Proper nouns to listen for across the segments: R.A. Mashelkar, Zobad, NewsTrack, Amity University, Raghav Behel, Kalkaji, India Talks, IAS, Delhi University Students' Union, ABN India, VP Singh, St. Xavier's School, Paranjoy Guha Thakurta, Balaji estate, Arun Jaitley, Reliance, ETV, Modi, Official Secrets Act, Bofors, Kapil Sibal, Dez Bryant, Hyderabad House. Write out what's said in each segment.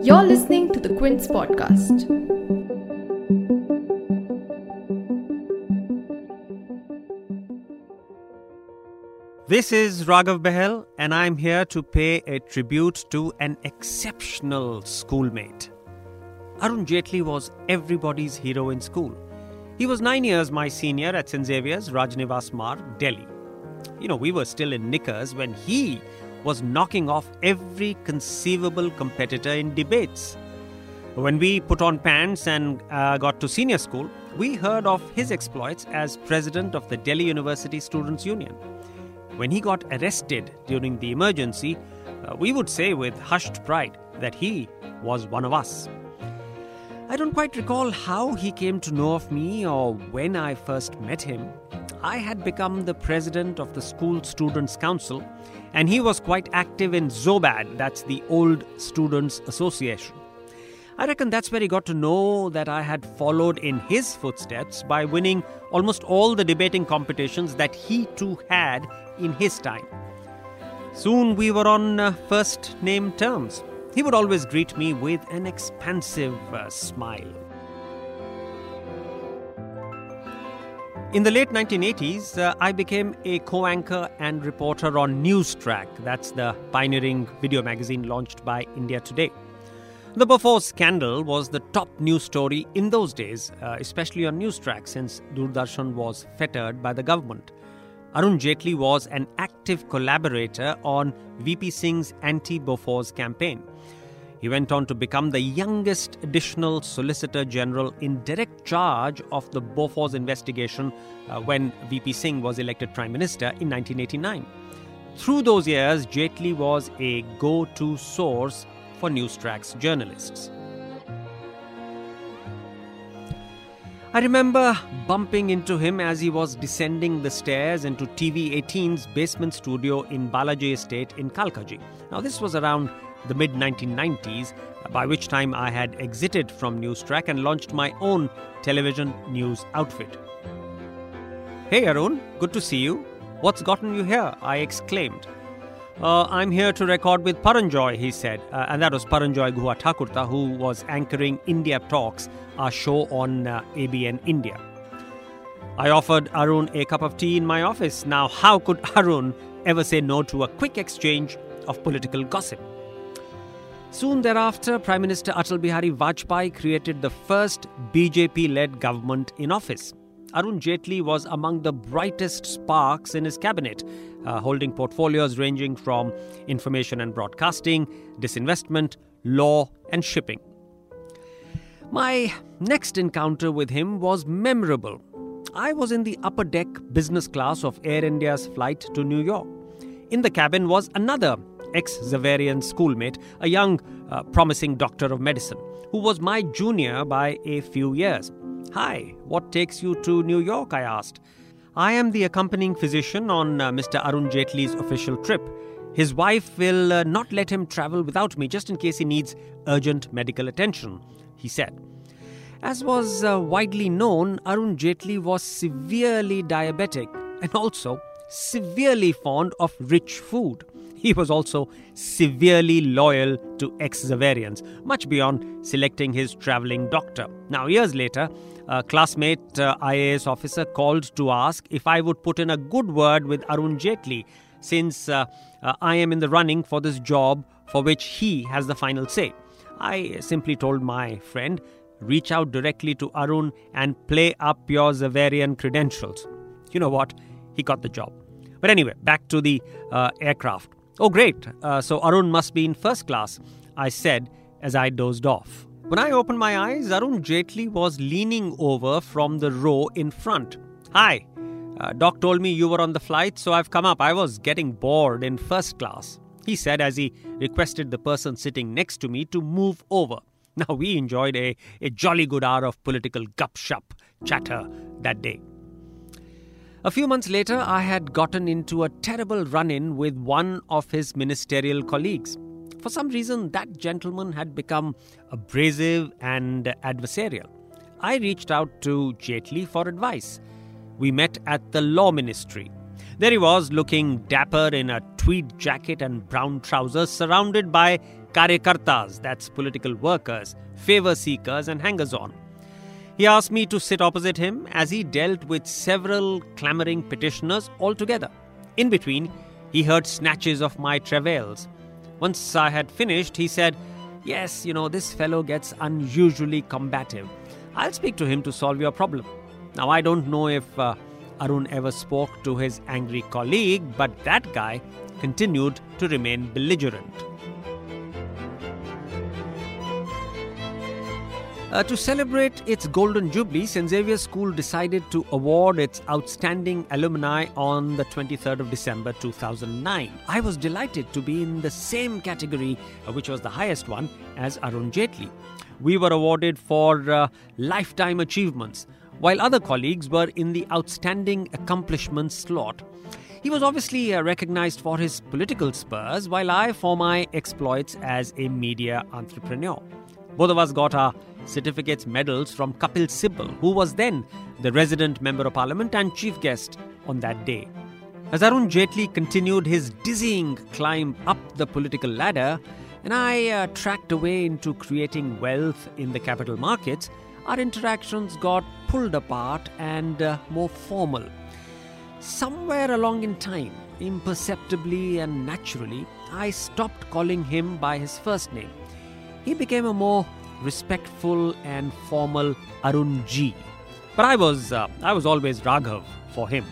You're listening to the Quince Podcast. This is Raghav Behel, and I'm here to pay a tribute to an exceptional schoolmate. Arun Jaitley was everybody's hero in school. He was 9 years my senior at St. Xavier's Mar, Delhi. You know, we were still in knickers when he was knocking off every conceivable competitor in debates. When we put on pants and got to senior school, we heard of his exploits as president of the Delhi University Students' Union. When he got arrested during the emergency, we would say with hushed pride that he was one of us. I don't quite recall how he came to know of me or when I first met him. I had become the president of the school students' council, and he was quite active in Zobad, that's the old students' association. I reckon that's where he got to know that I had followed in his footsteps by winning almost all the debating competitions that he too had in his time. Soon we were on first-name terms. He would always greet me with an expansive smile. In the late 1980s, I became a co-anchor and reporter on NewsTrack, that's the pioneering video magazine launched by India Today. The Bofors scandal was the top news story in those days, especially on NewsTrack, since Doordarshan was fettered by the government. Arun Jaitley was an active collaborator on VP Singh's anti-Bofors campaign. He went on to become the youngest additional Solicitor General in direct charge of the Bofors investigation when VP Singh was elected Prime Minister in 1989. Through those years, Jaitley was a go-to source for NewsTrack's journalists. I remember bumping into him as he was descending the stairs into TV 18's basement studio in Balaji estate in Kalkaji. Now, this was around the mid-1990s, by which time I had exited from NewsTrack and launched my own television news outfit. "Hey Arun, good to see you. What's gotten you here?" I exclaimed. "I'm here to record with Paranjoy," he said. And that was Paranjoy Guha Thakurta, who was anchoring India Talks, our show on ABN India. I offered Arun a cup of tea in my office. Now, how could Arun ever say no to a quick exchange of political gossip? Soon thereafter, Prime Minister Atal Bihari Vajpayee created the first BJP-led government in office. Arun Jaitley was among the brightest sparks in his cabinet, holding portfolios ranging from information and broadcasting, disinvestment, law and shipping. My next encounter with him was memorable. I was in the upper deck business class of Air India's flight to New York. In the cabin was another ex-Zaverian schoolmate, a young, promising doctor of medicine, who was my junior by a few years. "Hi, what takes you to New York?" I asked. "I am the accompanying physician on Mr. Arun Jaitley's official trip. His wife will not let him travel without me just in case he needs urgent medical attention," he said. As was widely known, Arun Jaitley was severely diabetic and also severely fond of rich food. He was also severely loyal to ex-Zaverians, much beyond selecting his travelling doctor. Now, years later, a classmate IAS officer called to ask if I would put in a good word with Arun Jaitley, since I am in the running for this job for which he has the final say. I simply told my friend, "Reach out directly to Arun and play up your Zaverian credentials." You know what? He got the job. But anyway, back to the aircraft. "Oh, great. So Arun must be in first class," I said as I dozed off. When I opened my eyes, Arun Jaitley was leaning over from the row in front. "Hi. Doc told me you were on the flight, so I've come up. I was getting bored in first class," he said as he requested the person sitting next to me to move over. Now, we enjoyed a jolly good hour of political gup-shup chatter that day. A few months later, I had gotten into a terrible run-in with one of his ministerial colleagues. For some reason, that gentleman had become abrasive and adversarial. I reached out to Jaitley for advice. We met at the Law Ministry. There he was, looking dapper in a tweed jacket and brown trousers, surrounded by karyakartas, that's political workers, favour seekers and hangers-on. He asked me to sit opposite him as he dealt with several clamouring petitioners altogether. In between, he heard snatches of my travails. Once I had finished, he said, "Yes, this fellow gets unusually combative. I'll speak to him to solve your problem." Now, I don't know if Arun ever spoke to his angry colleague, but that guy continued to remain belligerent. To celebrate its golden jubilee, St. Xavier's School decided to award its outstanding alumni on the 23rd of December 2009. I was delighted to be in the same category, which was the highest one, as Arun Jaitley. We were awarded for lifetime achievements, while other colleagues were in the outstanding accomplishments slot. He was obviously recognized for his political spurs, while I for my exploits as a media entrepreneur. Both of us got our certificates, medals from Kapil Sibal, who was then the resident Member of Parliament and chief guest on that day. As Arun Jaitley continued his dizzying climb up the political ladder, and I tracked away into creating wealth in the capital markets, our interactions got pulled apart and more formal. Somewhere along in time, imperceptibly and naturally, I stopped calling him by his first name. He became a more respectful and formal Arun Ji. But I was always Raghav for him.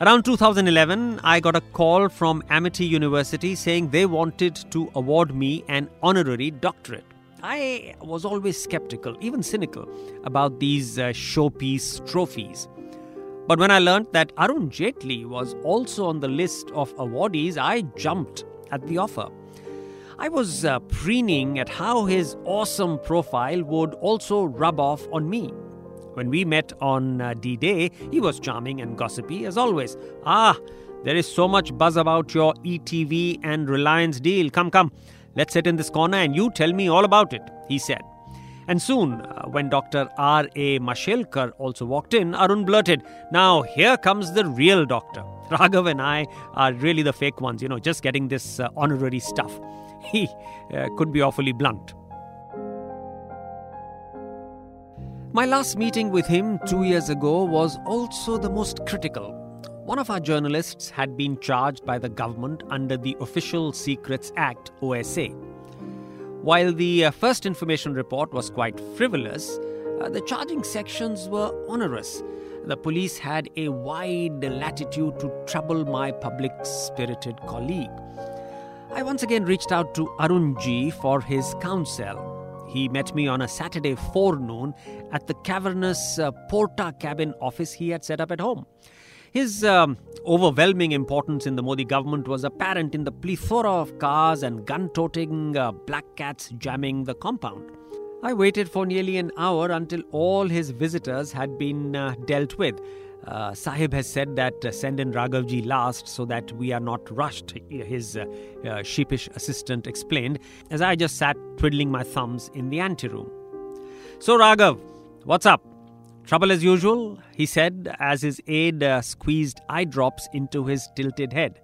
Around 2011, I got a call from Amity University saying they wanted to award me an honorary doctorate. I was always skeptical, even cynical, about these showpiece trophies. But when I learned that Arun Jaitley was also on the list of awardees, I jumped at the offer. I was preening at how his awesome profile would also rub off on me. When we met on D-Day, he was charming and gossipy as always. "Ah, there is so much buzz about your ETV and Reliance deal. Come, let's sit in this corner and you tell me all about it," he said. And soon, when Dr. R.A. Mashelkar also walked in, Arun blurted, "Now here comes the real doctor. Raghav and I are really the fake ones, just getting this honorary stuff." He could be awfully blunt. My last meeting with him 2 years ago was also the most critical. One of our journalists had been charged by the government under the Official Secrets Act, OSA. While the first information report was quite frivolous, the charging sections were onerous. The police had a wide latitude to trouble my public-spirited colleague. I once again reached out to Arun Ji for his counsel. He met me on a Saturday forenoon at the cavernous Porta cabin office he had set up at home. His overwhelming importance in the Modi government was apparent in the plethora of cars and gun-toting black cats jamming the compound. I waited for nearly an hour until all his visitors had been dealt with. Sahib has said that send in Raghavji last so that we are not rushed, his sheepish assistant explained, as I just sat twiddling my thumbs in the anteroom. "So Raghav, what's up? Trouble as usual," he said as his aide squeezed eye drops into his tilted head.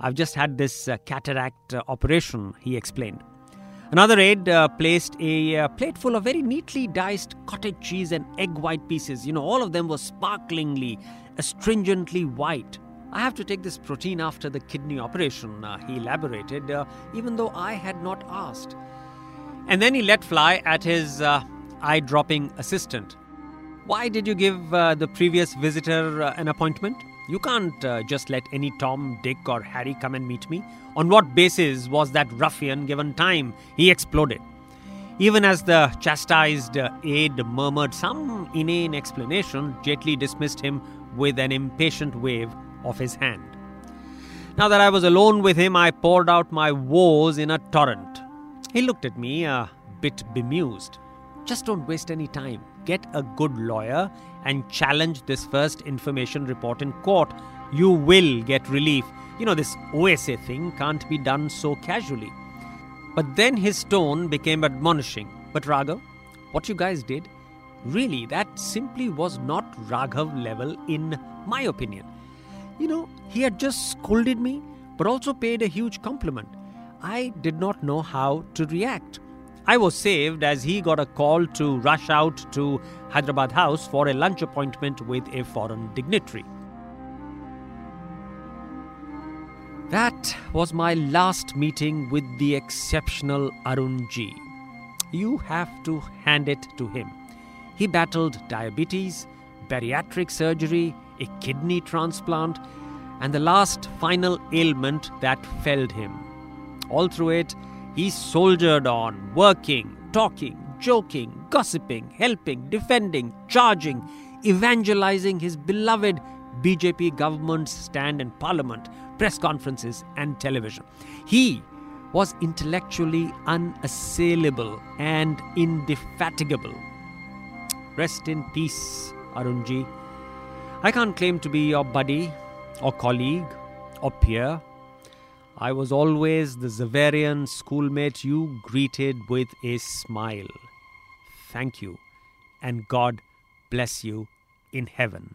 "I've just had this cataract operation," he explained. Another aide placed a plateful of very neatly diced cottage cheese and egg white pieces. All of them were sparklingly, astringently white. "I have to take this protein after the kidney operation," he elaborated, even though I had not asked. And then he let fly at his eye-dropping assistant. "Why did you give the previous visitor an appointment? You can't just let any Tom, Dick or Harry come and meet me. On what basis was that ruffian given time?" he exploded. Even as the chastised aide murmured some inane explanation, Jaitley dismissed him with an impatient wave of his hand. Now that I was alone with him, I poured out my woes in a torrent. He looked at me a bit bemused. "Just don't waste any time. Get a good lawyer and challenge this first information report in court. You will get relief. This OSA thing can't be done so casually." But then his tone became admonishing. "But Raghav, what you guys did, Really, that simply was not Raghav level in my opinion. You know, he had just scolded me, but also paid a huge compliment. I did not know how to react. I was saved as he got a call to rush out to Hyderabad House for a lunch appointment with a foreign dignitary. That was my last meeting with the exceptional Arunji. You have to hand it to him. He battled diabetes, bariatric surgery, a kidney transplant, and the last final ailment that felled him. All through it, he soldiered on, working, talking, joking, gossiping, helping, defending, charging, evangelizing his beloved BJP government's stand in parliament, press conferences and television. He was intellectually unassailable and indefatigable. Rest in peace, Arunji. I can't claim to be your buddy or colleague or peer. I was always the Zaverian schoolmate you greeted with a smile. Thank you, and God bless you in heaven.